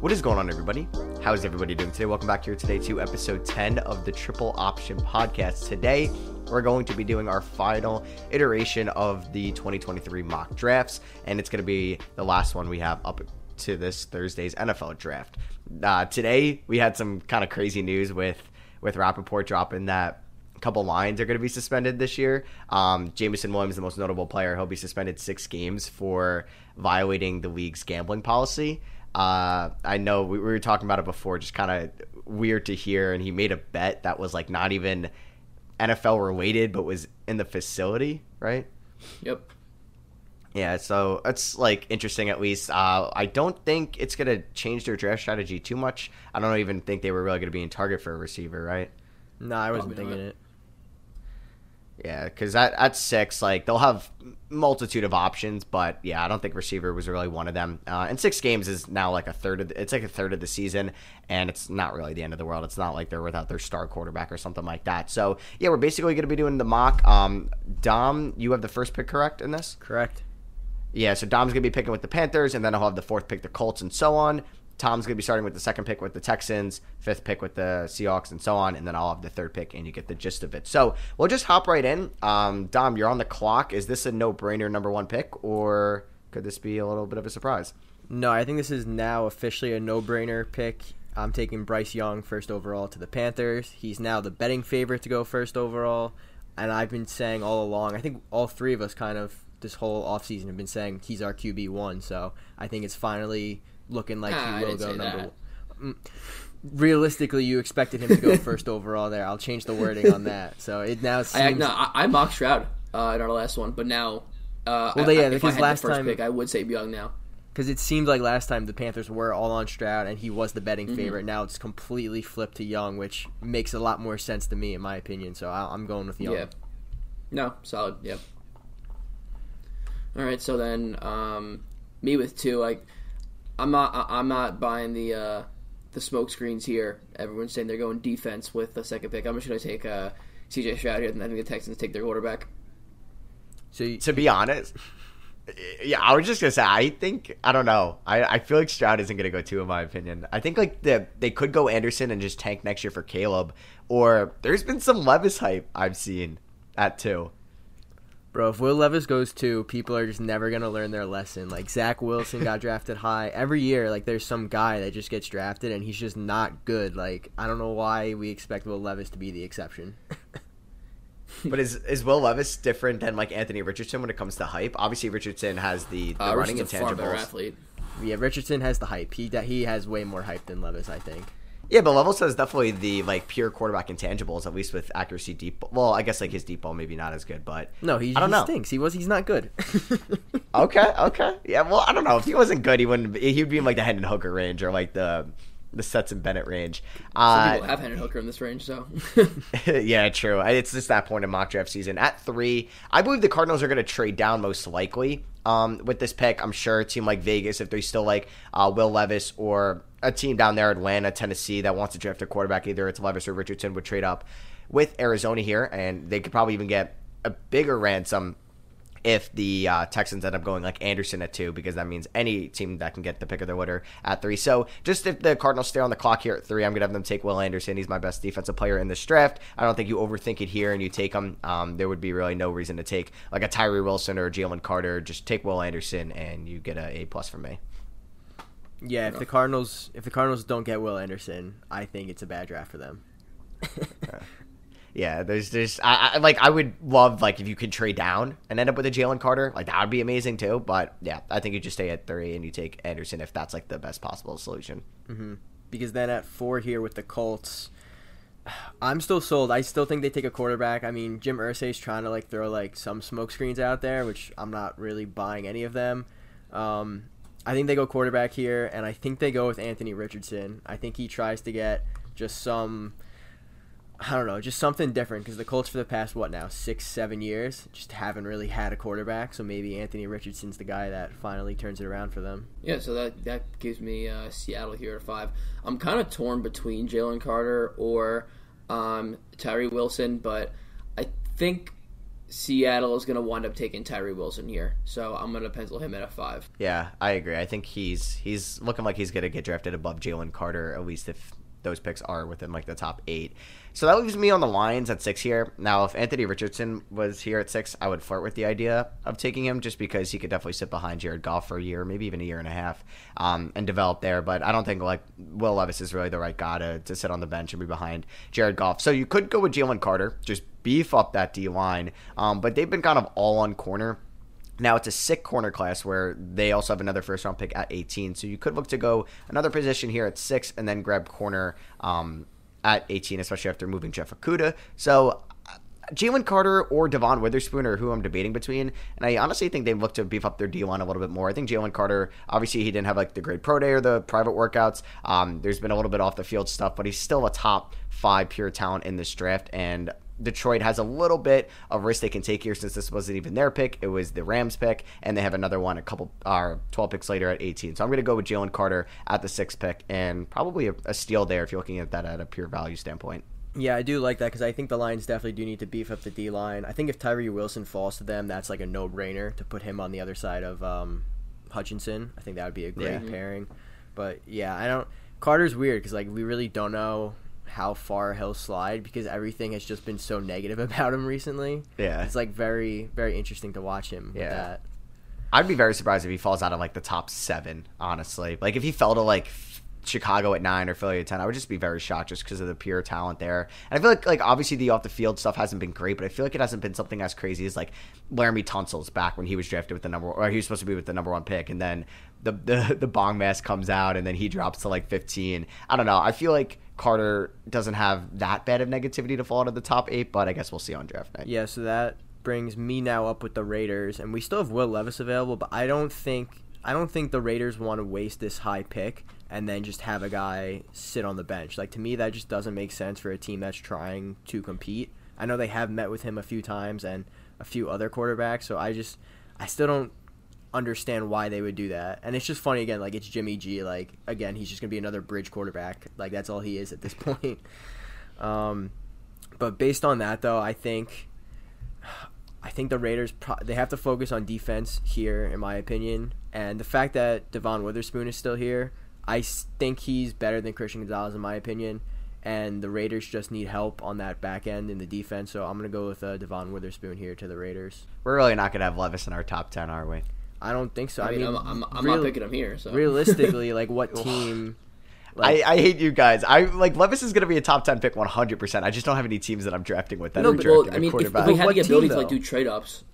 What is going on, everybody? How is everybody doing today? Welcome back here today to episode 10 of the Triple Option Podcast. Today, we're going to be doing our final iteration of the 2023 mock drafts, and it's going to be the last one we have up to this Thursday's NFL draft. Today, we had some kind of crazy news with Rappaport dropping that a couple lines are going to be suspended this year. Jamison Williams, the most notable player, he'll be suspended 6 games for violating the league's gambling policy. I know we were talking about it before, just kind of weird to hear. And he made a bet that was like not even NFL related, but was in the facility, right? Yep. Yeah, so it's like interesting at least. I don't think it's going to change their draft strategy too much. I don't even think they were really going to be in target for a receiver, right? No, I wasn't thinking it. Yeah, because at 6, like, they'll have multitude of options, but yeah, I don't think receiver was really one of them. And 6 games is now like a third of the season, and it's not really the end of the world. It's not like they're without their star quarterback or something like that. So yeah, we're basically going to be doing the mock. Dom, you have the first pick correct in this? Correct. Yeah, so Dom's going to be picking with the Panthers, and then I'll have the 4th pick, the Colts, and so on. Tom's going to be starting with the 2nd pick with the Texans, 5th pick with the Seahawks, and so on. And then I'll have the 3rd pick, and you get the gist of it. So we'll just hop right in. Dom, you're on the clock. Is this a no-brainer number 1 pick, or could this be a little bit of a surprise? No, I think this is now officially a no-brainer pick. I'm taking Bryce Young first overall to the Panthers. He's now the betting favorite to go first overall. And I've been saying all along, I think all three of us kind of this whole offseason have been saying he's our QB1. So I think it's finally looking like he will go number 1. Realistically, you expected him to go first overall there. I'll change the wording on that. So it now seems... I mocked Stroud in our last one, but now... because last time... pick, I would say Young now. Because it seemed like last time the Panthers were all on Stroud, and he was the betting favorite. Now it's completely flipped to Young, which makes a lot more sense to me, in my opinion. So I'm going with Young. Yeah. No, solid, yep. All right, so then me with 2, like... I'm not buying the smoke screens here. Everyone's saying they're going defense with the 2nd pick. I'm just going to take C.J. Stroud here, and I think the Texans take their quarterback. So to be honest, yeah, I was just going to say, I don't know. I feel like Stroud isn't going to go 2, in my opinion. I think like they could go Anderson and just tank next year for Caleb, or there's been some Levis hype I've seen at 2. Bro, if Will Levis goes 2, people are just never going to learn their lesson. Like, Zach Wilson got drafted high. Every year, like, there's some guy that just gets drafted, and he's just not good. Like, I don't know why we expect Will Levis to be the exception. But is Will Levis different than, like, Anthony Richardson when it comes to hype? Obviously, Richardson has the running intangibles. Athlete. Yeah, Richardson has the hype. He has way more hype than Levis, I think. Yeah, but Levis has definitely the like pure quarterback intangibles, at least with accuracy deep. Well, I guess like his deep ball maybe not as good, but no, he stinks. He's not good. Okay, yeah. Well, I don't know if he wasn't good, he would be in like the Hendon Hooker range or like the Stetson Bennett range. Some people have Hendon Hooker in this range, so yeah, true. It's just that point in mock draft season. At 3, I believe the Cardinals are going to trade down most likely with this pick. I'm sure a team like Vegas, if they still like Will Levis or a team down there, Atlanta, Tennessee, that wants to draft their quarterback, either it's Levis or Richardson, would trade up with Arizona here, and they could probably even get a bigger ransom if the Texans end up going like Anderson at 2, because that means any team that can get the pick of their litter at 3. So just if the Cardinals stay on the clock here at 3, I'm going to have them take Will Anderson. He's my best defensive player in this draft. I don't think you overthink it here and you take him. There would be really no reason to take like a Tyree Wilson or Jalen Carter. Just take Will Anderson and you get an A+ from me. Yeah, if the Cardinals don't get Will Anderson, I think it's a bad draft for them. Yeah, I would love like if you could trade down and end up with a Jalen Carter, like that would be amazing too. But yeah, I think you just stay at 3 and you take Anderson if that's like the best possible solution. Mm-hmm. Because then at 4 here with the Colts, I'm still sold. I still think they take a quarterback. I mean, Jim Irsay's trying to like throw like some smoke screens out there, which I'm not really buying any of them. I think they go quarterback here, and I think they go with Anthony Richardson. I think he tries to get just some, I don't know, just something different, because the Colts for the past, 6-7 years just haven't really had a quarterback, so maybe Anthony Richardson's the guy that finally turns it around for them. Yeah, so that gives me Seattle here at 5. I'm kind of torn between Jalen Carter or Tyree Wilson, but I think Seattle is going to wind up taking Tyree Wilson here, so I'm going to pencil him at a 5. Yeah, I agree. I think he's looking like he's going to get drafted above Jalen Carter, at least if those picks are within like the top 8. So that leaves me on the Lions at 6 here. Now, if Anthony Richardson was here at 6, I would flirt with the idea of taking him just because he could definitely sit behind Jared Goff for a year, maybe even a year and a half, and develop there. But I don't think like Will Levis is really the right guy to sit on the bench and be behind Jared Goff. So you could go with Jalen Carter, just beef up that D-line. But they've been kind of all on corner. Now, it's a sick corner class where they also have another first-round pick at 18. So you could look to go another position here at 6 and then grab corner at 18, especially after moving Jeff Okudah. So Jalen Carter or Devon Witherspoon are who I'm debating between, and I honestly think they look to beef up their D-line a little bit more. I think Jalen Carter, obviously he didn't have like the great pro day or the private workouts. There's been a little bit off-the-field stuff, but he's still a top 5 pure talent in this draft, and Detroit has a little bit of risk they can take here since this wasn't even their pick. It was the Rams' pick, and they have another one 12 picks later at 18. So I'm going to go with Jalen Carter at the 6th pick and probably a steal there if you're looking at that at a pure value standpoint. Yeah, I do like that because I think the Lions definitely do need to beef up the D-line. I think if Tyree Wilson falls to them, that's like a no-brainer to put him on the other side of Hutchinson. I think that would be a great pairing. But, yeah, Carter's weird because, like, we really don't know how far he'll slide because everything has just been so negative about him recently. Yeah. It's like very, very interesting to watch him with that. I'd be very surprised if he falls out of like the top 7, honestly. Like if he fell to like Chicago at 9 or Philly at 10, I would just be very shocked just because of the pure talent there. And I feel like obviously the off the field stuff hasn't been great, but I feel like it hasn't been something as crazy as like Laramie Tunsil's back when he was drafted with the number, or he was supposed to be with the number 1 pick, and then the bong mask comes out and then he drops to like 15. I don't know. I feel like Carter doesn't have that bad of negativity to fall out of the top 8, but I guess we'll see on draft night. Yeah, so that brings me now up with the Raiders, and we still have Will Levis available, but I don't think the Raiders want to waste this high pick and then just have a guy sit on the bench. Like, to me, that just doesn't make sense for a team that's trying to compete. I know they have met with him a few times and a few other quarterbacks, so I still don't understand why they would do that. And it's just funny, again, like, it's Jimmy G. Like, again, he's just gonna be another bridge quarterback. Like, that's all he is at this point. But based on that, though, I think the Raiders they have to focus on defense here, in my opinion. And the fact that Devon Witherspoon is still here, I think he's better than Christian Gonzalez, in my opinion. And the Raiders just need help on that back end in the defense, so I'm gonna go with Devon Witherspoon here to the Raiders. We're really not gonna have Levis in our top 10, are we? I don't think so. I mean I'm not picking him here. So realistically, like, what team? Like, I hate you guys. I like Levis is going to be a top 10 pick 100%. I just don't have any teams that I'm drafting with that. No, but well, I mean, if we had the ability to like do trade ups,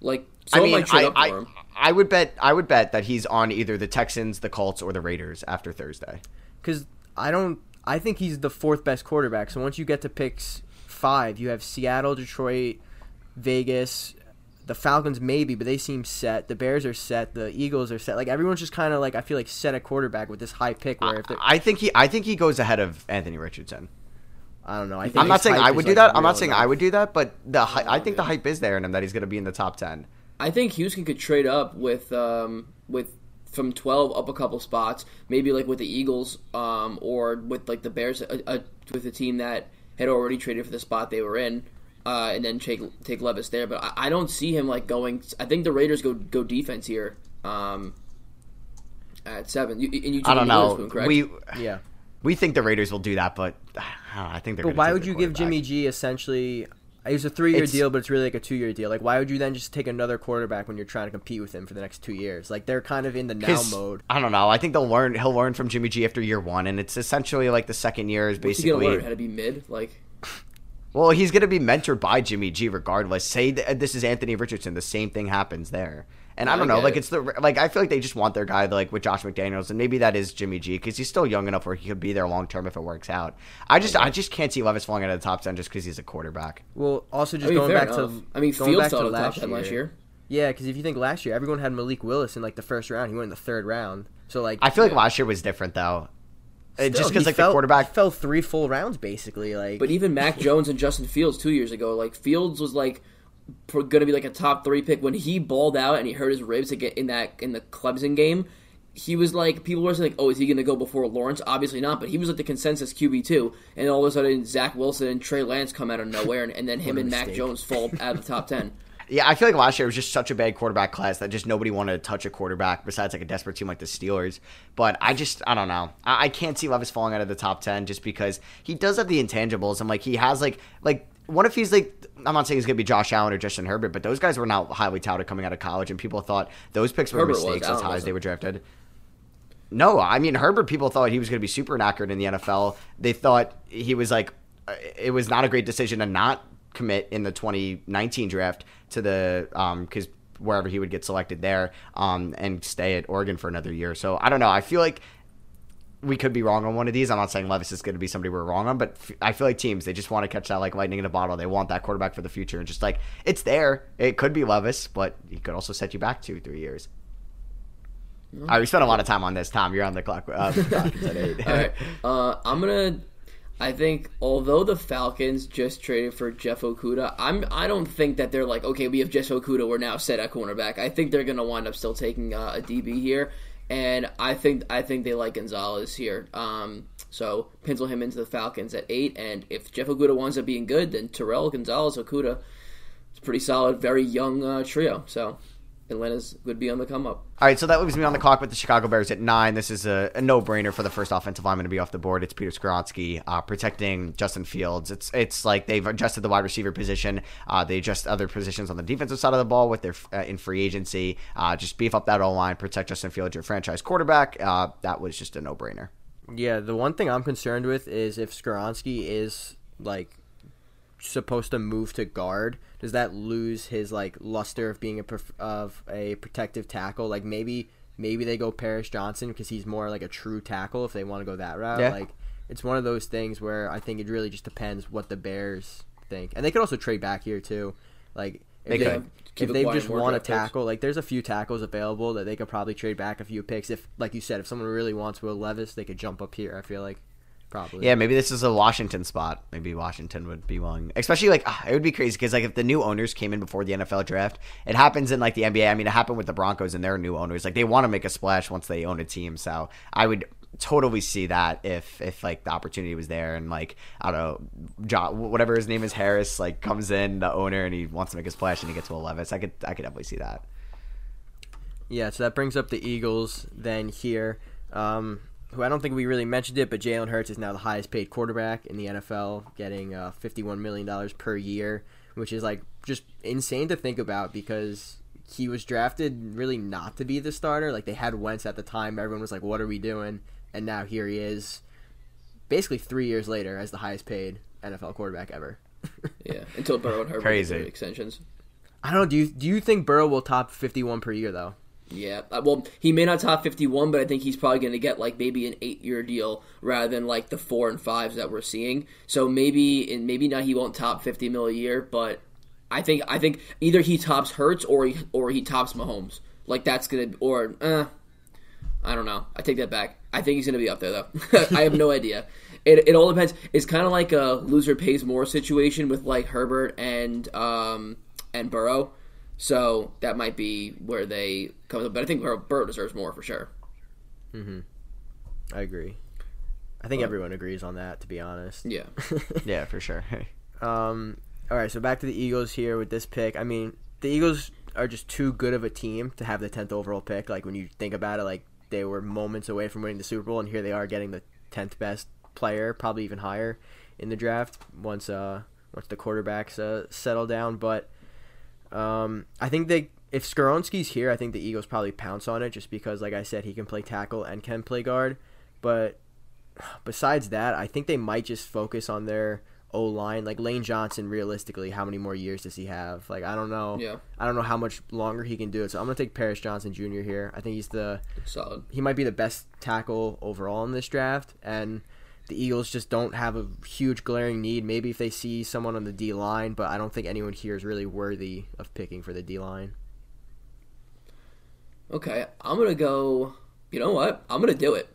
like someone might trade up for him. I would bet that he's on either the Texans, the Colts, or the Raiders after Thursday. Because I think he's the 4th best quarterback. So once you get to picks 5, you have Seattle, Detroit, Vegas. The Falcons maybe, but they seem set. The Bears are set. The Eagles are set. Like, everyone's just kind of like, I feel like, set at quarterback with this high pick. Where I think he goes ahead of Anthony Richardson. I don't know. I'm not saying I would do that. I'm not saying I would do that, but I think the hype is there in him that he's going to be in the top 10. I think Houston could trade up with from 12 up a couple spots, maybe like with the Eagles or with like the Bears, with a team that had already traded for the spot they were in. And then take Levis there, but I don't see him like going. I think the Raiders go defense here at 7. You I don't know. Correct? We think the Raiders will do that, but I think they're. But why would you give Jimmy G essentially? It was a 3-year deal, but it's really like a 2-year deal. Like, why would you then just take another quarterback when you're trying to compete with him for the next 2 years? Like, they're kind of in the now mode. I don't know. I think he'll learn from Jimmy G after year 1, and it's essentially like the second year is basically. What's he gonna learn? How to be mid, like. Well, he's going to be mentored by Jimmy G regardless. Say this is Anthony Richardson. The same thing happens there. And I don't know. Like, I feel like they just want their guy like with Josh McDaniels, and maybe that is Jimmy G because he's still young enough where he could be there long term if it works out. I just can't see Levis falling out of the top 10 just because he's a quarterback. Well, also just going back to Fields fell out of the top 10 last year. Yeah, because if you think last year everyone had Malik Willis in like the first round, he went in the 3rd round. So like I feel like last year was different though. Still, just because like the quarterback fell 3 full rounds basically, like. But even Mac Jones and Justin Fields 2 years ago, like Fields was like going to be like a top 3 pick when he balled out and he hurt his ribs in the Clemson game. he was like, people were saying, like, oh, is he going to go before Lawrence? Obviously not, but he was like the consensus QB2, and all of a sudden Zach Wilson and Trey Lance come out of nowhere, and then him and Mac Jones fall out of the top 10. Yeah, I feel like last year it was just such a bad quarterback class that just nobody wanted to touch a quarterback besides like a desperate team like the Steelers. But I don't know. I can't see Levis falling out of the top 10 just because he does have the intangibles, and like he has like what if he's like, I'm not saying he's going to be Josh Allen or Justin Herbert, but those guys were not highly touted coming out of college, and people thought those picks were mistakes as high as they were drafted. No, I mean, Herbert, people thought he was going to be super inaccurate in the NFL. They thought he was like, it was not a great decision to not commit in the 2019 draft to the because wherever he would get selected there and stay at Oregon for another year. So I don't know. I feel like we could be wrong on one of these. I'm not saying Levis is going to be somebody we're wrong on, but I feel like teams, they just want to catch that like lightning in a bottle. They want that quarterback for the future, and just like it's there. It could be Levis, but he could also set you back 2-3 years. All right, we spent a lot of time on this. Tom, you're on the clock. It's at 8. All right. I think although the Falcons just traded for Jeff Okudah, I don't think that they're like, okay, we have Jeff Okudah, we're now set at cornerback. I think they're going to wind up still taking a DB here, and I think they like Gonzalez here. So pencil him into the Falcons at 8, and if Jeff Okudah winds up being good, then Terrell, Gonzalez, Okudah, it's a pretty solid, very young trio. So Atlanta's would be on the come up. All right, so that leaves me on the clock with the Chicago Bears at 9. This is a no-brainer for the first offensive lineman to be off the board. It's Peter Skoronski protecting Justin Fields. It's like they've adjusted the wide receiver position. They adjust other positions on the defensive side of the ball with their in free agency. Just beef up that O-line, protect Justin Fields, your franchise quarterback. That was just a no-brainer. Yeah, the one thing I'm concerned with is if Skoronski is like supposed to move to guard, does that lose his like luster of being a protective tackle? Like maybe they go Paris Johnson because he's more like a true tackle if they want to go that route. Yeah. Like it's one of those things where I think it really just depends what the Bears think, and they could also trade back here too. Like if they just want a tackle, like there's a few tackles available that they could probably trade back a few picks. If like you said, if someone really wants Will Levis, they could jump up here. I feel like. Probably. Yeah, maybe this is a Washington spot. Maybe Washington would be willing. Especially, like, it would be crazy because, like, if the new owners came in before the NFL draft, it happens in, like, the NBA. I mean, it happened with the Broncos and their new owners. Like, they want to make a splash once they own a team. So I would totally see that if like, the opportunity was there and, like, I don't know, John, whatever his name is, Harris, like, comes in, the owner, and he wants to make a splash and he gets Will Levis. I could definitely see that. Yeah, so that brings up the Eagles then here. Who I don't think we really mentioned it, but Jalen Hurts is now the highest paid quarterback in the NFL, getting $51 million per year, which is like just insane to think about because he was drafted really not to be the starter. Like they had Wentz at the time. Everyone was like, what are we doing? And now here he is basically 3 years later as the highest paid NFL quarterback ever. Yeah, until Burrow and Herbert crazy extensions. I don't know. Do you think Burrow will top 51 per year though? Yeah, well, he may not top 51, but I think he's probably going to get like maybe an 8-year deal rather than like the 4 and 5s that we're seeing. So maybe not. He won't top $50 million a year, but I think either he tops Hurts or he tops Mahomes. Like that's gonna or I don't know. I take that back. I think he's going to be up there though. I have no idea. It all depends. It's kind of like a loser pays more situation with like Herbert and Burrow. So that might be where they come up. But I think Burrow deserves more for sure. Mm-hmm. I agree. I think everyone agrees on that, to be honest. Yeah. Yeah, for sure. All right, so back to the Eagles here with this pick. I mean, the Eagles are just too good of a team to have the 10th overall pick. Like, when you think about it, like, they were moments away from winning the Super Bowl, and here they are getting the 10th best player, probably even higher in the draft once the quarterbacks settle down. But I think if Skoronski's here, I think the Eagles probably pounce on it just because, like I said, he can play tackle and can play guard. But besides that, I think they might just focus on their O-line. Like Lane Johnson, realistically, how many more years does he have? Like, I don't know. Yeah. I don't know how much longer he can do it. So I'm going to take Paris Johnson Jr. here. I think he might be the best tackle overall in this draft. And the Eagles just don't have a huge glaring need. Maybe if they see someone on the D-line, but I don't think anyone here is really worthy of picking for the D-line. Okay, I'm going to go, you know what? I'm going to do it.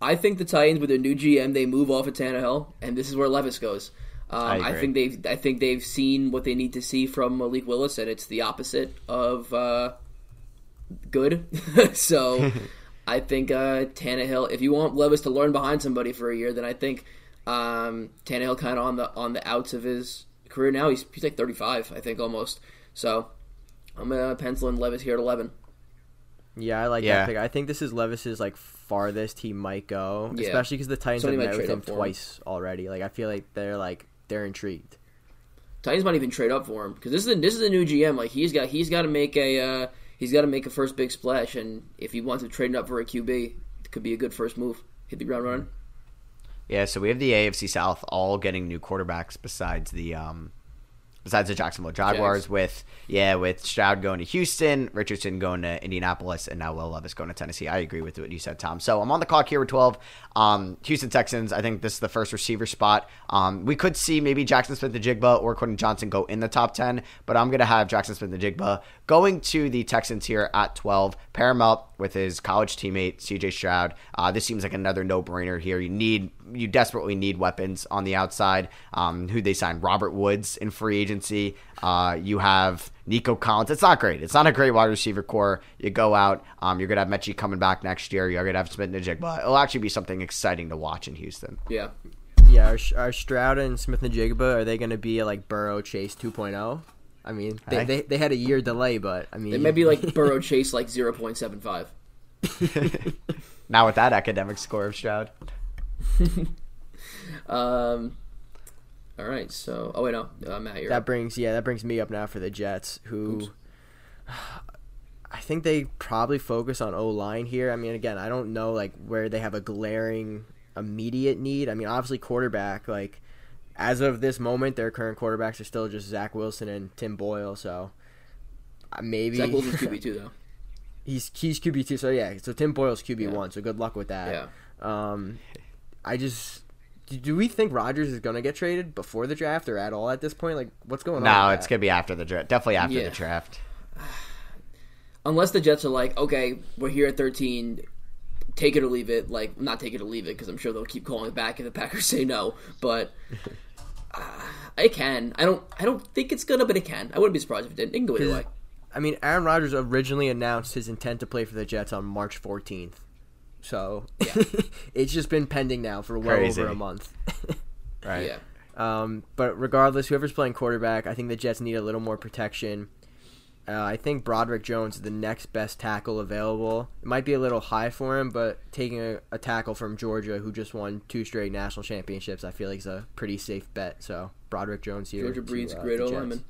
I think the Titans, with their new GM, they move off of Tannehill, and this is where Levis goes. I think they've seen what they need to see from Malik Willis, and it's the opposite of good. So I think Tannehill, if you want Levis to learn behind somebody for a year, then I think Tannehill kind of on the outs of his career now. He's like 35, I think, almost. So I'm going to pencil in Levis here at 11. Yeah, I like that pick. I think this is Levis's farthest he might go, especially because the Titans have met with him twice already. I feel like they're intrigued. Titans might even trade up for him because this is a new GM. He's got to make a first big splash, and if he wants to trade up for a QB, it could be a good first move. Hit the ground running. Yeah, so we have the AFC South all getting new quarterbacks besides the Jacksonville Jaguars with Stroud going to Houston, Richardson going to Indianapolis, and now Will Levis going to Tennessee. I agree with what you said, Tom. So I'm on the clock here with 12. Houston Texans, I think this is the first receiver spot. We could see maybe Jaxon Smith-Njigba or Quentin Johnson go in the top 10, but I'm going to have Jaxon Smith-Njigba going to the Texans here at 12. Pair him up with his college teammate, C.J. Stroud. This seems like another no-brainer here. You desperately need weapons on the outside. Who they signed? Robert Woods in free agency. You have Nico Collins. It's not great. It's not a great wide receiver core. You go out. You're going to have Mechie coming back next year. You're going to have Smith-Njigba. It'll actually be something exciting to watch in Houston. Yeah. Yeah, are Stroud and Smith-Njigba, are they going to be Burrow Chase 2.0? I mean, they had a year delay, but I mean. They may be Burrow Chase 0.75. Not with that academic score of Stroud. All right, so – oh, wait, no. Matt, you're that brings me up now for the Jets, who I think they probably focus on O-line here. I mean, again, I don't know, where they have a glaring immediate need. I mean, obviously quarterback, as of this moment, their current quarterbacks are still just Zach Wilson and Tim Boyle, so maybe – Zach Wilson's QB2, though. He's QB2, so yeah. So Tim Boyle's QB1, so good luck with that. Yeah. I just – do we think Rodgers is going to get traded before the draft or at all at this point? What's going on? No, it's going to be after the draft. Definitely after the draft. Unless the Jets are okay, we're here at 13. Take it or leave it. Not take it or leave it because I'm sure they'll keep calling it back if the Packers say no. But it can. I don't think it's going to, but it can. I wouldn't be surprised if it didn't. It can go either way. I mean, Aaron Rodgers originally announced his intent to play for the Jets on March 14th. So it's just been pending now for over a month. Right. Yeah. But regardless, whoever's playing quarterback, I think the Jets need a little more protection. I think Broderick Jones is the next best tackle available. It might be a little high for him, but taking a tackle from Georgia who just won 2 straight national championships, I feel like is a pretty safe bet. So Broderick Jones here. Georgia breeds great old linemen.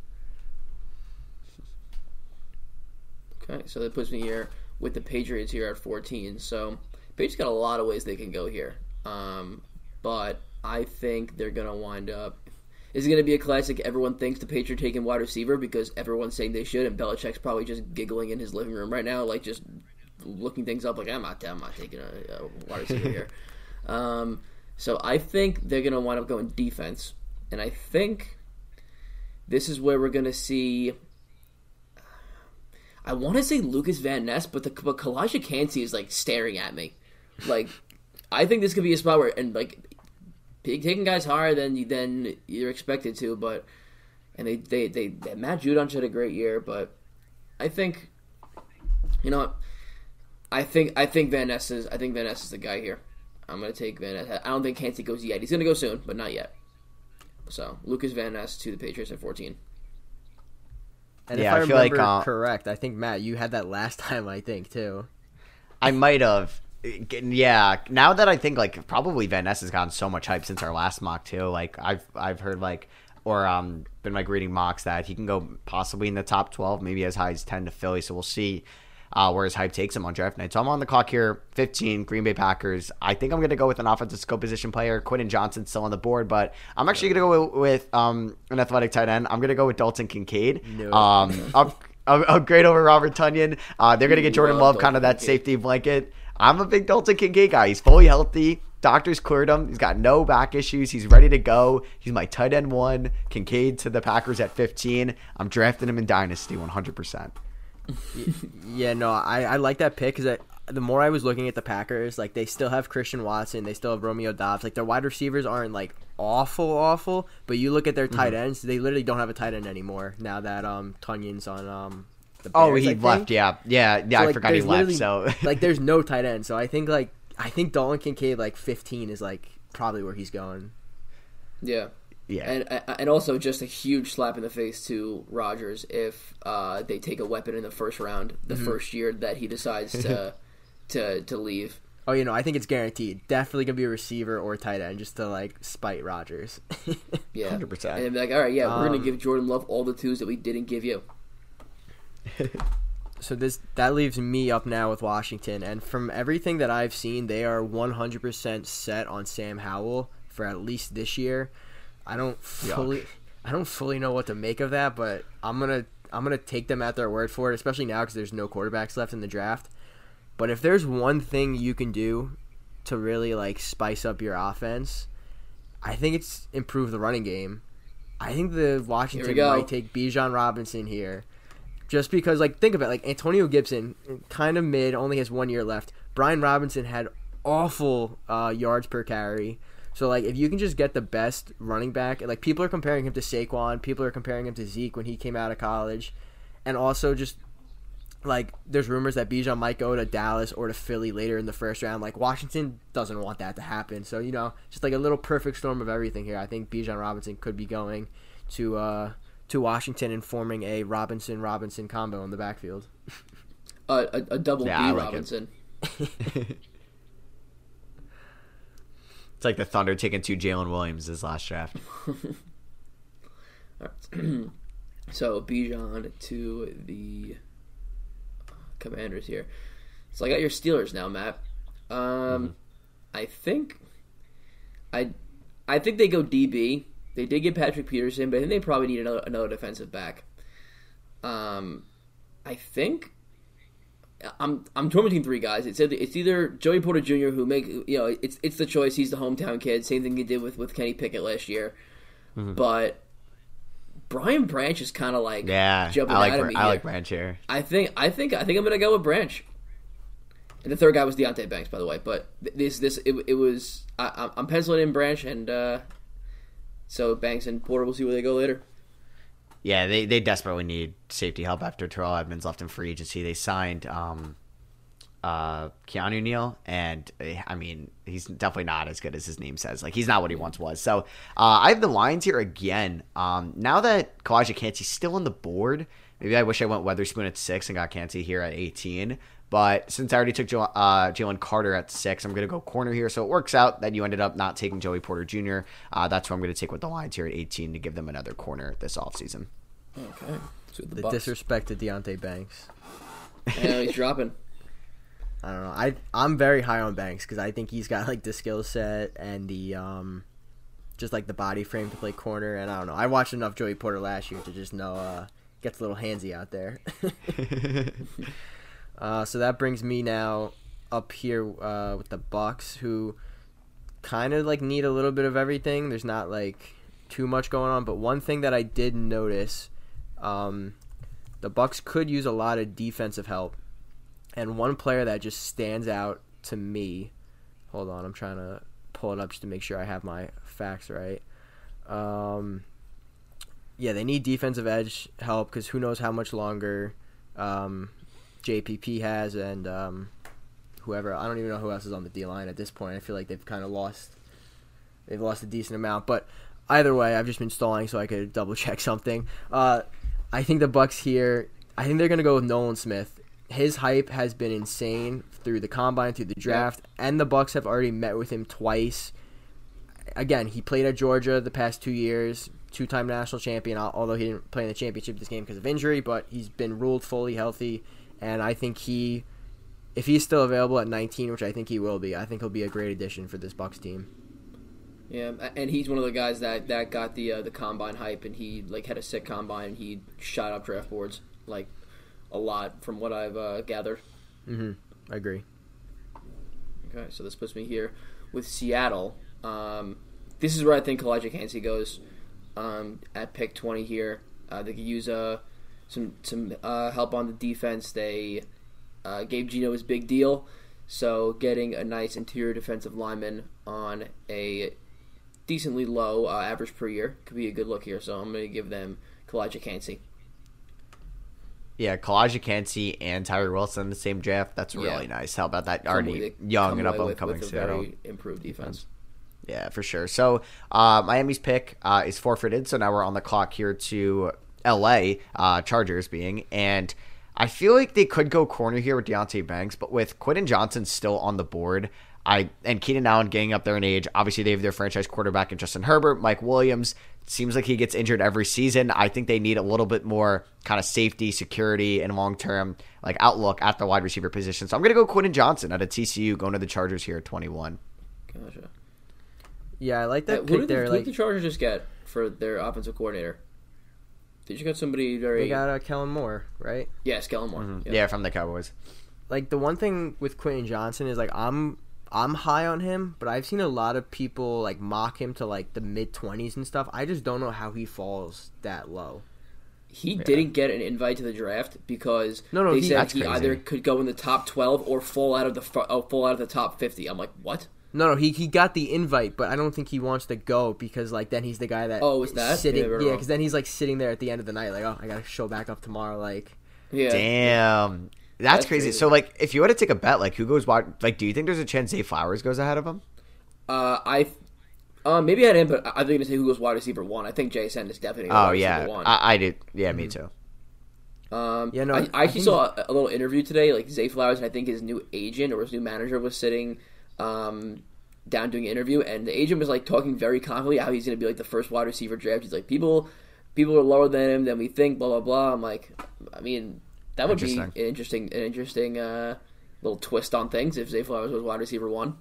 Okay, so that puts me here with the Patriots here at 14. So Patriots got a lot of ways they can go here, but I think they're going to wind up. It's going to be a classic. Everyone thinks the Patriots are taking wide receiver because everyone's saying they should, and Belichick's probably just giggling in his living room right now, just looking things up. I'm not taking a wide receiver here. So I think they're going to wind up going defense, and I think this is where we're going to see. I want to say Lucas Van Ness, but Kalijah Kancey is staring at me. I think this could be a spot where taking guys higher than you're expected to, but and they Matt Judon had a great year, but I think Van Ness is the guy here. I'm gonna take Van Ness. I don't think Kancey goes yet. He's gonna go soon, but not yet. So Lucas Van Ness to the Patriots at 14. And if I remember correct, I think, Matt, you had that last time, I think, too. I might have. Yeah. Now that I think, probably Van Ness has gotten so much hype since our last mock, too. I've heard, been, reading mocks that he can go possibly in the top 12, maybe as high as 10 to Philly. So we'll see where his hype takes him on draft night. So I'm on the clock here, 15, Green Bay Packers. I think I'm going to go with an offensive skill position player. Quentin Johnson still on the board, but I'm actually going to go with an athletic tight end. I'm going to go with Dalton Kincaid. No. Upgrade over Robert Tonyan. They're going to get Jordan Love, kind of that safety blanket. I'm a big Dalton Kincaid guy. He's fully healthy. Doctors cleared him. He's got no back issues. He's ready to go. He's my tight end one. Kincaid to the Packers at 15. I'm drafting him in Dynasty 100%. Yeah, no, I like that pick because the more I was looking at the Packers, they still have Christian Watson, they still have Romeo Dobbs. Their wide receivers aren't awful, but you look at their tight ends, they literally don't have a tight end anymore now that Tunyon's on the Bears, I think. Yeah, so, like, I forgot he left. So like, there's no tight end. So I think Dalton Kincaid 15 is probably where he's going. Yeah. Yeah, and also just a huge slap in the face to Rodgers if they take a weapon in the first round, the first year that he decides to leave. Oh, I think it's guaranteed. Definitely gonna be a receiver or a tight end just to spite Rodgers. Yeah, 100%. And be all right, yeah, we're gonna give Jordan Love all the twos that we didn't give you. So that leaves me up now with Washington, and from everything that I've seen, they are 100% set on Sam Howell for at least this year. I don't fully know what to make of that, but I'm gonna take them at their word for it, especially now because there's no quarterbacks left in the draft. But if there's one thing you can do to really spice up your offense, I think it's improve the running game. I think the Washington might take Bijan Robinson here, just because think of it, Antonio Gibson, kind of mid, only has 1 year left. Brian Robinson had awful yards per carry. So, if you can just get the best running back, people are comparing him to Saquon, people are comparing him to Zeke when he came out of college, and also just, there's rumors that Bijan might go to Dallas or to Philly later in the first round. Washington doesn't want that to happen. So, just a little perfect storm of everything here. I think Bijan Robinson could be going to Washington and forming a Robinson-Robinson combo in the backfield. A double B Robinson. It's the Thunder taking two Jalen Williams this last draft. So Bijan to the Commanders here. So I got your Steelers now, Matt. I think they go DB. They did get Patrick Peterson, but I think they probably need another defensive back. I think. I'm torn between three guys. It's either Joey Porter Jr. who it's the choice. He's the hometown kid. Same thing he did with Kenny Pickett last year. Mm-hmm. But Brian Branch is kind of jumping out of me. I like Branch here. I think I'm gonna go with Branch. And the third guy was Deonte Banks, by the way. But I'm penciling in Branch and so Banks and Porter. We'll see where they go later. Yeah, they desperately need safety help after Terrell Edmunds left in free agency. They signed Keanu Neal, and he's definitely not as good as his name says. He's not what he once was. So I have the Lions here again. Now that Kalijah Kancey's still on the board, maybe I wish I went Witherspoon at 6 and got Kancey here at 18. But since I already took Jalen Carter at 6, I'm going to go corner here. So it works out that you ended up not taking Joey Porter Jr. That's who I'm going to take with the Lions here at 18 to give them another corner this offseason. Okay. So the disrespect to Deonte Banks. Yeah, he's dropping. I don't know. I'm very high on Banks because I think he's got the skill set and the the body frame to play corner. And I don't know. I watched enough Joey Porter last year to just know gets a little handsy out there. So that brings me now up here with the Bucks, who kind of need a little bit of everything. There's not too much going on, but one thing that I did notice, the Bucks could use a lot of defensive help, and one player that just stands out to me. Hold on, I'm trying to pull it up just to make sure I have my facts right. Yeah, they need defensive edge help because who knows how much longer. JPP has and whoever. I don't even know who else is on the D-line at this point. I feel like they've kind of lost. They've lost a decent amount. But either way, I've just been stalling so I could double-check something. I think the Bucks here, I think they're going to go with Nolan Smith. His hype has been insane through the combine, through the draft, and the Bucks have already met with him twice. Again, he played at Georgia the past 2 years, two-time national champion, although he didn't play in the championship this game because of injury, but he's been ruled fully healthy. And I think if he's still available at 19, which I think he will be, I think he'll be a great addition for this Bucs team. Yeah, and he's one of the guys that got the combine hype, and he had a sick combine, and he shot up draft boards a lot from what I've gathered. Mm-hmm. I agree. Okay, so this puts me here with Seattle. This is where I think Kalijah Kancey goes at pick 20 here. They could use a. Some help on the defense. They gave Geno his big deal, so getting a nice interior defensive lineman on a decently low average per year could be a good look here. So I'm going to give them Kalijah Kancey. Yeah, Kalijah Kancey and Tyree Wilson in the same draft. That's really nice. How about that? Already young and up-and-coming very improved defense. Yeah, for sure. So Miami's pick is forfeited, so now we're on the clock here to L.A., Chargers being, and I feel like they could go corner here with Deonte Banks, but with Quentin Johnson still on the board and Keenan Allen getting up there in age, obviously they have their franchise quarterback in Justin Herbert, Mike Williams. Seems like he gets injured every season. I think they need a little bit more kind of safety, security, and long-term like outlook at the wide receiver position. So I'm going to go Quentin Johnson out of TCU going to the Chargers here at 21. Gotcha. Yeah, I like that pick there. Who did the Chargers just get for their offensive coordinator? They just got somebody very... They got Kellen Moore, right? Yes, Kellen Moore. Mm-hmm. Yeah, from the Cowboys. Like, the one thing with Quentin Johnson is, like, I'm high on him, but I've seen a lot of people, like, mock him to, like, the mid-20s and stuff. I just don't know how he falls that low. He didn't get an invite to the draft because they said he either could go in the top 12 or fall out of the top 50. I'm like, what? No, he got the invite, but I don't think he wants to go because, like, then he's the guy that... Oh, is that? Sitting, yeah, because then he's, like, sitting there at the end of the night, like, oh, I got to show back up tomorrow, like... Yeah. Damn. That's crazy. So, like, if you had to take a bet, like, who goes wide... Like, do you think there's a chance Zay Flowers goes ahead of him? Maybe I didn't, but I was going to say who goes wide receiver one. I think Jason is definitely wide receiver one. Oh, yeah. I did. Yeah, me too. I actually saw a little interview today, like, Zay Flowers, and I think his new agent or his new manager was sitting... down doing an interview, and the agent was like talking very confidently how he's going to be like the first wide receiver draft. He's like, people are lower than we think, blah blah blah. I'm like, I mean, that would be an interesting little twist on things if Zay Flowers was wide receiver one.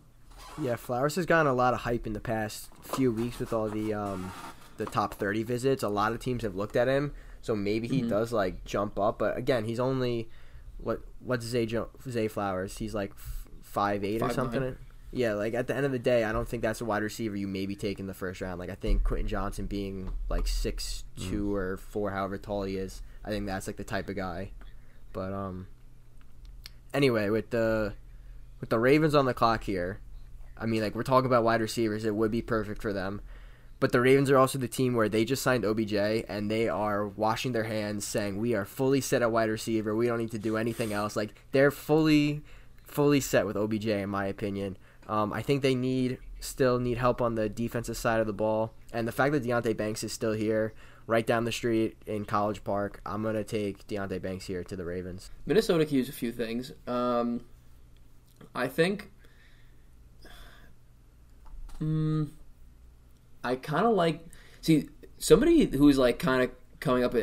Yeah, Flowers has gotten a lot of hype in the past few weeks with all the top 30 visits. A lot of teams have looked at him, so maybe he does like jump up. But again, he's only what's Zay Flowers? He's like 5'8" or something. 9. Yeah, like, at the end of the day, I don't think that's a wide receiver you maybe take in the first round. Like, I think Quentin Johnson being, like, 6'2" or 4", however tall he is, I think that's, like, the type of guy. But, anyway, with the Ravens on the clock here, I mean, like, we're talking about wide receivers. It would be perfect for them. But the Ravens are also the team where they just signed OBJ, and they are washing their hands saying, we are fully set at wide receiver. We don't need to do anything else. Like, they're fully set with OBJ, in my opinion. I think they still need help on the defensive side of the ball. And the fact that Deonte Banks is still here, right down the street in College Park, I'm going to take Deonte Banks here to the Ravens. Minnesota can use a few things. I think I kind of like... See, somebody who's like kind of coming up...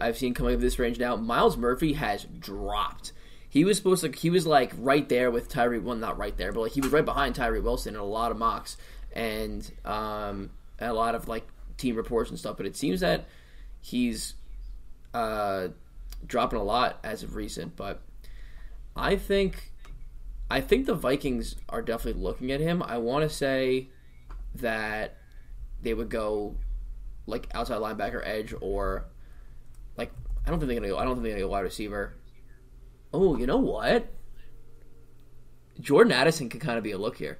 I've seen coming up this range now, Myles Murphy has dropped. He was supposed to. He was like right there with Tyree. Well, not right there, but like he was right behind Tyree Wilson in a lot of mocks and a lot of like team reports and stuff. But it seems that he's dropping a lot as of recent. But I think the Vikings are definitely looking at him. I want to say that they would go like outside linebacker, edge, or like I don't think they're gonna go wide receiver. Oh, you know what? Jordan Addison could kind of be a look here.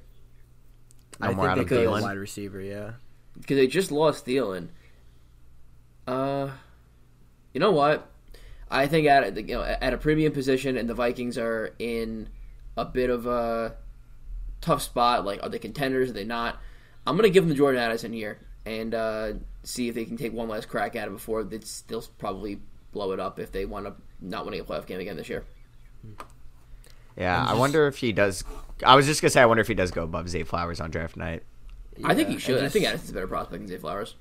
I think they could go wide receiver, yeah. Because they just lost Thielen. You know what? I think at a premium position, and the Vikings are in a bit of a tough spot. Like, are they contenders? Are they not? I'm going to give them Jordan Addison here and see if they can take one last crack at it before they'll probably blow it up if they want to not winning a playoff game again this year. Yeah, I wonder if he does. I was just going to say, I wonder if he does go above Zay Flowers on draft night. Yeah, I think he should. I think Addison's a better prospect than Zay Flowers.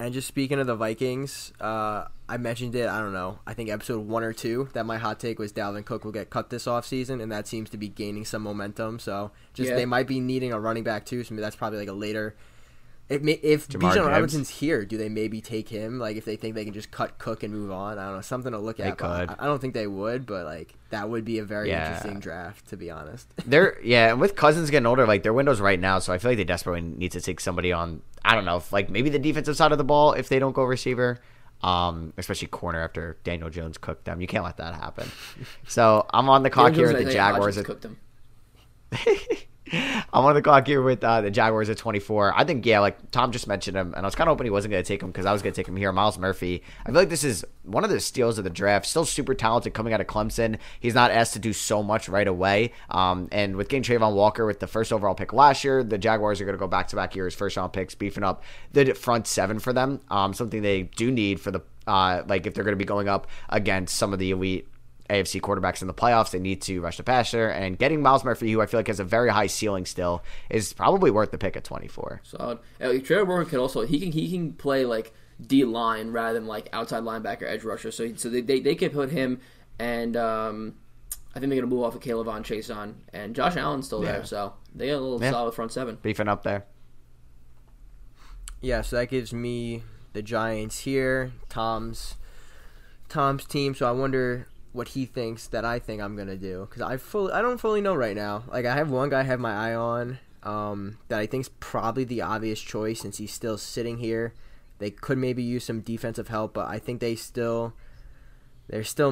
And just speaking of the Vikings, I mentioned it, I don't know, I think episode 1 or 2, that my hot take was Dalvin Cook will get cut this offseason, and that seems to be gaining some momentum. So they might be needing a running back too, so maybe that's probably like a later... If Bijan Robinson's here, do they maybe take him? Like, if they think they can just cut Cook and move on, I don't know, something to look at. I don't think they would, but like that would be a very interesting draft, to be honest. And with Cousins getting older, like their window's right now, so I feel like they desperately need to take somebody on. I don't know, if, like maybe the defensive side of the ball if they don't go receiver, especially corner after Daniel Jones cooked them. You can't let that happen. So I'm on the clock here with the Jaguars. Cooked them. I'm on the clock here with the Jaguars at 24. I think, yeah, like Tom just mentioned him, and I was kind of hoping he wasn't going to take him because I was going to take him here. Myles Murphy. I feel like this is one of the steals of the draft. Still super talented coming out of Clemson. He's not asked to do so much right away. And with getting Trayvon Walker with the first overall pick last year, the Jaguars are going to go back-to-back years, first-round picks, beefing up the front seven for them, something they do need for the like if they're going to be going up against some of the elite AFC quarterbacks in the playoffs. They need to rush the passer, and getting Myles Murphy, who I feel like has a very high ceiling still, is probably worth the pick at 24. Solid. Trevor Morgan can also he can play like D line rather than like outside linebacker, edge rusher. So they can put him, and I think they're gonna move off of Caleb on Chase on, and Josh Allen's still there, so they got a little solid front seven beefing up there. Yeah, so that gives me the Giants here, Tom's team. So I wonder what he thinks that I think I'm gonna do, because I don't fully know right now. Like, I have one guy I have my eye on that I think's probably the obvious choice since he's still sitting here. They could maybe use some defensive help, but I think they're still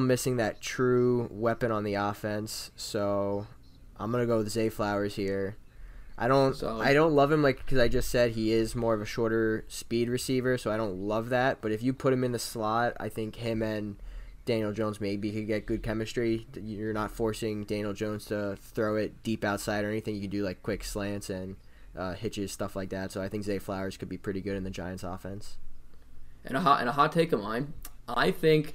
missing that true weapon on the offense. So I'm gonna go with Zay Flowers here. I don't love him, like, because I just said he is more of a shorter speed receiver, so I don't love that. But if you put him in the slot, I think him and Daniel Jones maybe could get good chemistry. You're not forcing Daniel Jones to throw it deep outside or anything. You can do like quick slants and hitches, stuff like that. So I think Zay Flowers could be pretty good in the Giants' offense. And a hot take of mine, I think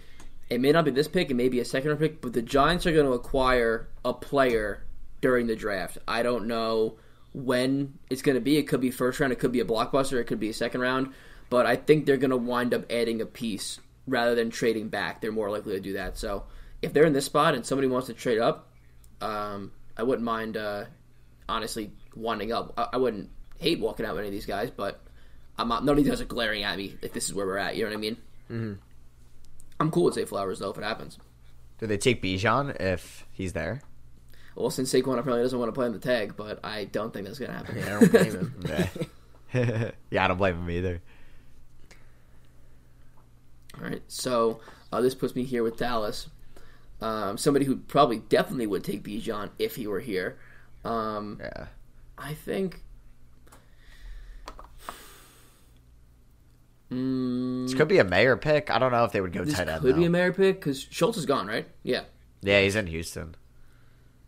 it may not be this pick, it may be a second-round pick, but the Giants are going to acquire a player during the draft. I don't know when it's going to be. It could be first round, it could be a blockbuster, it could be a second round, but I think they're going to wind up adding a piece. Rather than trading back, they're more likely to do that. So if they're in this spot and somebody wants to trade up, I wouldn't mind, honestly, winding up. I wouldn't hate walking out with any of these guys, but none of these guys are glaring at me like this is where we're at. You know what I mean? Mm-hmm. I'm cool with Zay Flowers, though, if it happens. Do they take Bijan if he's there? Well, since Saquon apparently doesn't want to play on the tag, but I don't think that's going to happen. Yeah, I don't blame him. Yeah, I don't blame him either. All right, so this puts me here with Dallas. Somebody who probably definitely would take Bijan if he were here. I think... this could be a Mayer pick. I don't know if they would go tight end. This could be a Mayer pick because Schultz is gone, right? Yeah. Yeah, he's in Houston.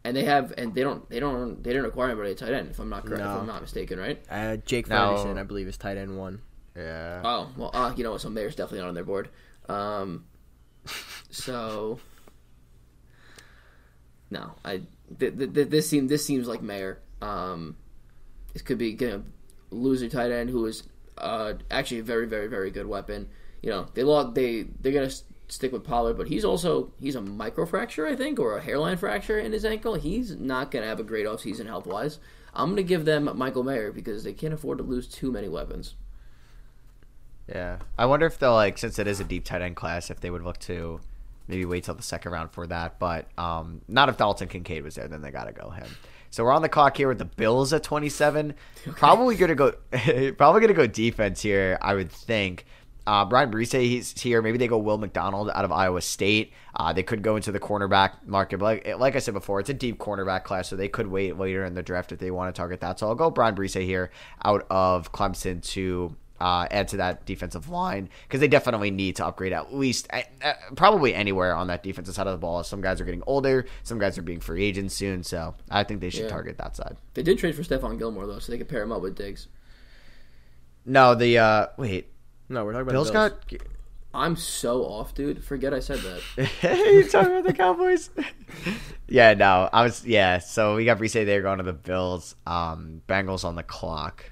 And they don't acquire anybody at tight end, if I'm not mistaken, right? Jake Ferguson, I believe, is tight end one. Yeah. Oh, well, you know what, so Mayer's definitely not on their board. No. This seems like Mayer. This could be going to lose their tight end, who is actually a very, very, very good weapon. You know, they're going to stick with Pollard, but he's a microfracture, I think, or a hairline fracture in his ankle. He's not going to have a great offseason health-wise. I'm going to give them Michael Mayer because they can't afford to lose too many weapons. Yeah, I wonder if they'll, like, since it is a deep tight end class, if they would look to maybe wait till the second round for that. But not if Dalton Kincaid was there, then they got to go him. So we're on the clock here with the Bills at 27. Okay. Probably gonna go defense here, I would think. Brian Branch, he's here. Maybe they go Will McDonald out of Iowa State. They could go into the cornerback market. But like I said before, it's a deep cornerback class, so they could wait later in the draft if they want to target that. So I'll go Brian Branch here out of Clemson to add to that defensive line, because they definitely need to upgrade at least probably anywhere on that defensive side of the ball. Some guys are getting older. Some guys are being free agents soon, so I think they should target that side. They did trade for Stephon Gilmore, though, so they could pair him up with Diggs. No, No, we're talking about Bills. I'm so off, dude. Forget I said that. Hey, you talking about the Cowboys? So we got Brise there going to the Bills. Bengals on the clock.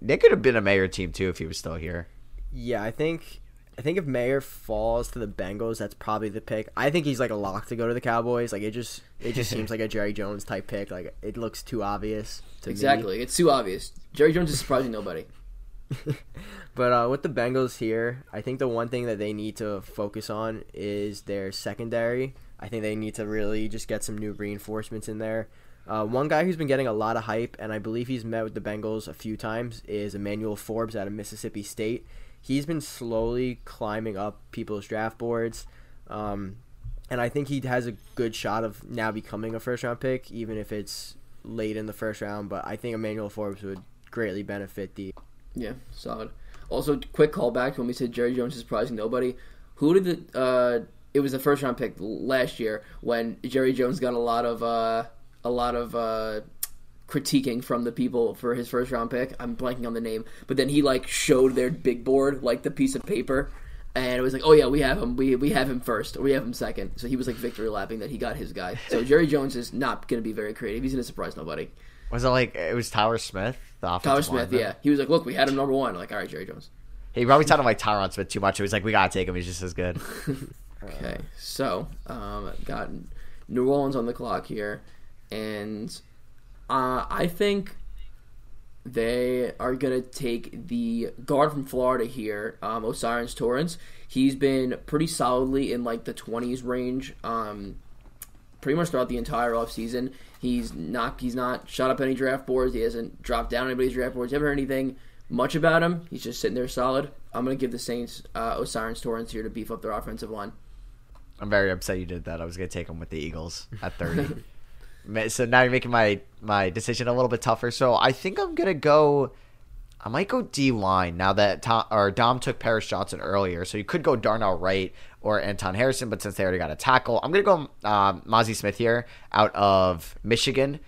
They could have been a Mayer team too if he was still here. Yeah, I think if Mayer falls to the Bengals, that's probably the pick. I think he's like a lock to go to the Cowboys. Like it just seems like a Jerry Jones type pick. Like it looks too obvious to me. Exactly, it's too obvious. Jerry Jones is surprising nobody. But with the Bengals here, I think the one thing that they need to focus on is their secondary. I think they need to really just get some new reinforcements in there. One guy who's been getting a lot of hype, and I believe he's met with the Bengals a few times, is Emmanuel Forbes out of Mississippi State. He's been slowly climbing up people's draft boards, and I think he has a good shot of now becoming a first-round pick, even if it's late in the first round, but I think Emmanuel Forbes would greatly benefit the... Yeah, solid. Also, quick callback to when we said Jerry Jones is surprising nobody. Who did the... it was the first round pick last year when Jerry Jones got a lot of critiquing from the people for his first round pick. I'm blanking on the name, but then he like showed their big board, like the piece of paper, and it was like, oh yeah, we have him, we have him first, or we have him second. So he was like victory lapping that he got his guy. So Jerry Jones is not going to be very creative. He's going to surprise nobody. Was it like it was Tyler Smith? The offensive Tyler Smith, yeah. He was like, look, we had him number one. I'm like, all right, Jerry Jones. He probably sounded like Tyron Smith too much. It was like, we gotta take him. He's just as good. Okay, so got New Orleans on the clock here, and I think they are going to take the guard from Florida here, O'Cyrus Torrence. He's been pretty solidly in like the 20s range pretty much throughout the entire offseason. He's not shot up any draft boards. He hasn't dropped down anybody's draft boards. You haven't heard anything much about him. He's just sitting there solid. I'm going to give the Saints O'Cyrus Torrence here to beef up their offensive line. I'm very upset you did that. I was going to take him with the Eagles at 30. So now you're making my decision a little bit tougher. So I think I'm going to go – I might go D-line now that Dom took Paris Johnson earlier. So you could go Darnell Wright or Anton Harrison, but since they already got a tackle, I'm going to go Mozzie Smith here out of Michigan,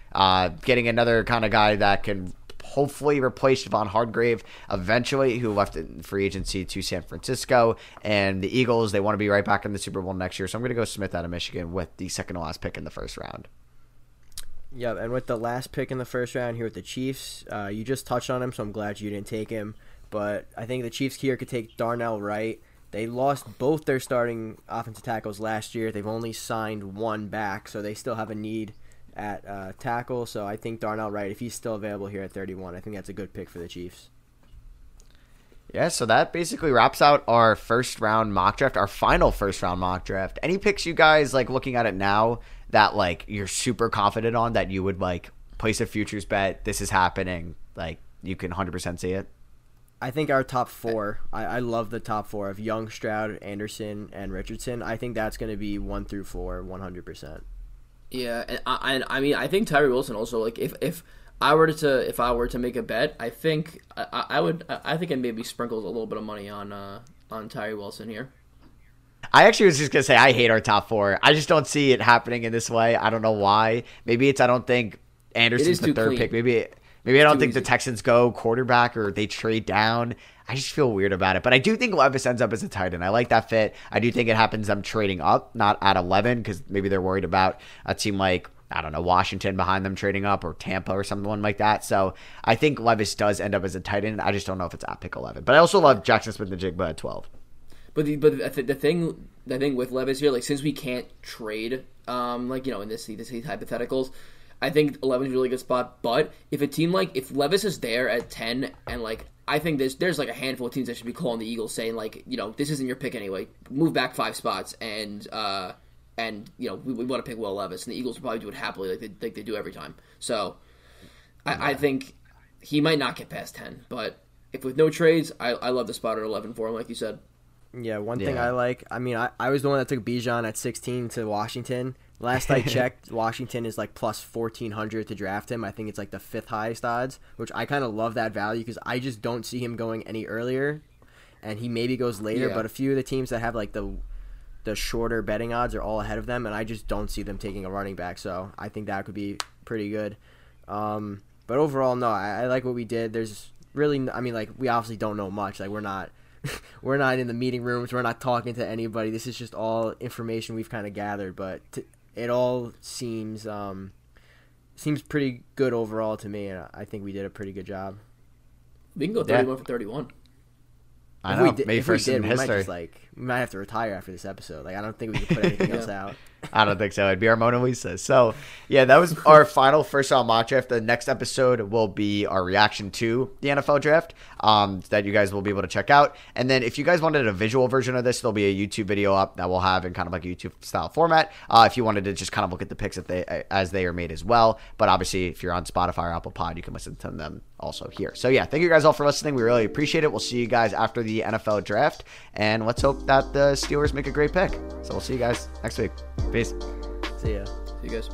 getting another kind of guy that can – hopefully replace Javon Hargrave eventually, who left in free agency to San Francisco. And the Eagles, they want to be right back in the Super Bowl next year. So I'm going to go Smith out of Michigan with the second-to-last pick in the first round. Yeah, and with the last pick in the first round here with the Chiefs, you just touched on him, so I'm glad you didn't take him. But I think the Chiefs here could take Darnell Wright. They lost both their starting offensive tackles last year. They've only signed one back, so they still have a need at tackle, so I think Darnell Wright, if he's still available here at 31, I think that's a good pick for the Chiefs. Yeah, so that basically wraps out our first round mock draft, our final first round mock draft. Any picks you guys like looking at it now that like you're super confident on that you would like place a futures bet? This is happening, like you can 100% see it. I think our top four, I love the top four of Young, Stroud, Anderson, and Richardson. I think that's going to be 1 through 4, 100%. Yeah, and I mean, I think Tyree Wilson also, like, if I were to make a bet, I think I would maybe sprinkle a little bit of money on Tyree Wilson here. I actually was just gonna say I hate our top four. I just don't see it happening in this way. I don't know why. Maybe it's I don't think Anderson's the third pick. Maybe I don't think the Texans go quarterback or they trade down. I just feel weird about it. But I do think Levis ends up as a tight end. I like that fit. I do think it happens them trading up, not at 11, because maybe they're worried about a team like, I don't know, Washington behind them trading up or Tampa or someone like that. So I think Levis does end up as a tight end. I just don't know if it's at pick 11. But I also love Jaxon Smith-Njigba at 12. But the thing with Levis here, like since we can't trade, like, you know, in these hypotheticals, I think 11 is a really good spot, but if Levis is there at 10 and, like, I think there's like a handful of teams that should be calling the Eagles saying, like, you know, this isn't your pick anyway. Move back 5 spots and you know, we want to pick Will Levis, and the Eagles will probably do it happily like they do every time. So I think he might not get past 10, but if with no trades, I love the spot at 11 for him, like you said. Yeah, one thing I like, I mean, I was the one that took Bijan at 16 to Washington. Last I checked, Washington is like plus 1,400 to draft him. I think it's like the 5th highest odds, which I kind of love that value because I just don't see him going any earlier, and he maybe goes later, but a few of the teams that have like the shorter betting odds are all ahead of them, and I just don't see them taking a running back, so I think that could be pretty good. But overall, no, I like what we did. There's really, I mean, like, we obviously don't know much. Like, we're not in the meeting rooms. We're not talking to anybody. This is just all information we've kind of gathered, but it all seems pretty good overall to me, and I think we did a pretty good job. We can go 31 for 31. I know. Maybe first in history. We might have to retire after this episode. Like, I don't think we can put anything else out. I don't think so. It'd be our Mona Lisa. So, yeah, that was our final first round mock draft. The next episode will be our reaction to the NFL draft that you guys will be able to check out. And then if you guys wanted a visual version of this, there'll be a YouTube video up that we'll have in kind of like a YouTube-style format. If you wanted to just kind of look at the picks as they are made as well. But obviously, if you're on Spotify or Apple Pod, you can listen to them also here. So, yeah, thank you guys all for listening. We really appreciate it. We'll see you guys after the NFL draft. And let's hope that the Steelers make a great pick. So we'll see you guys next week. Peace. See ya. See you guys.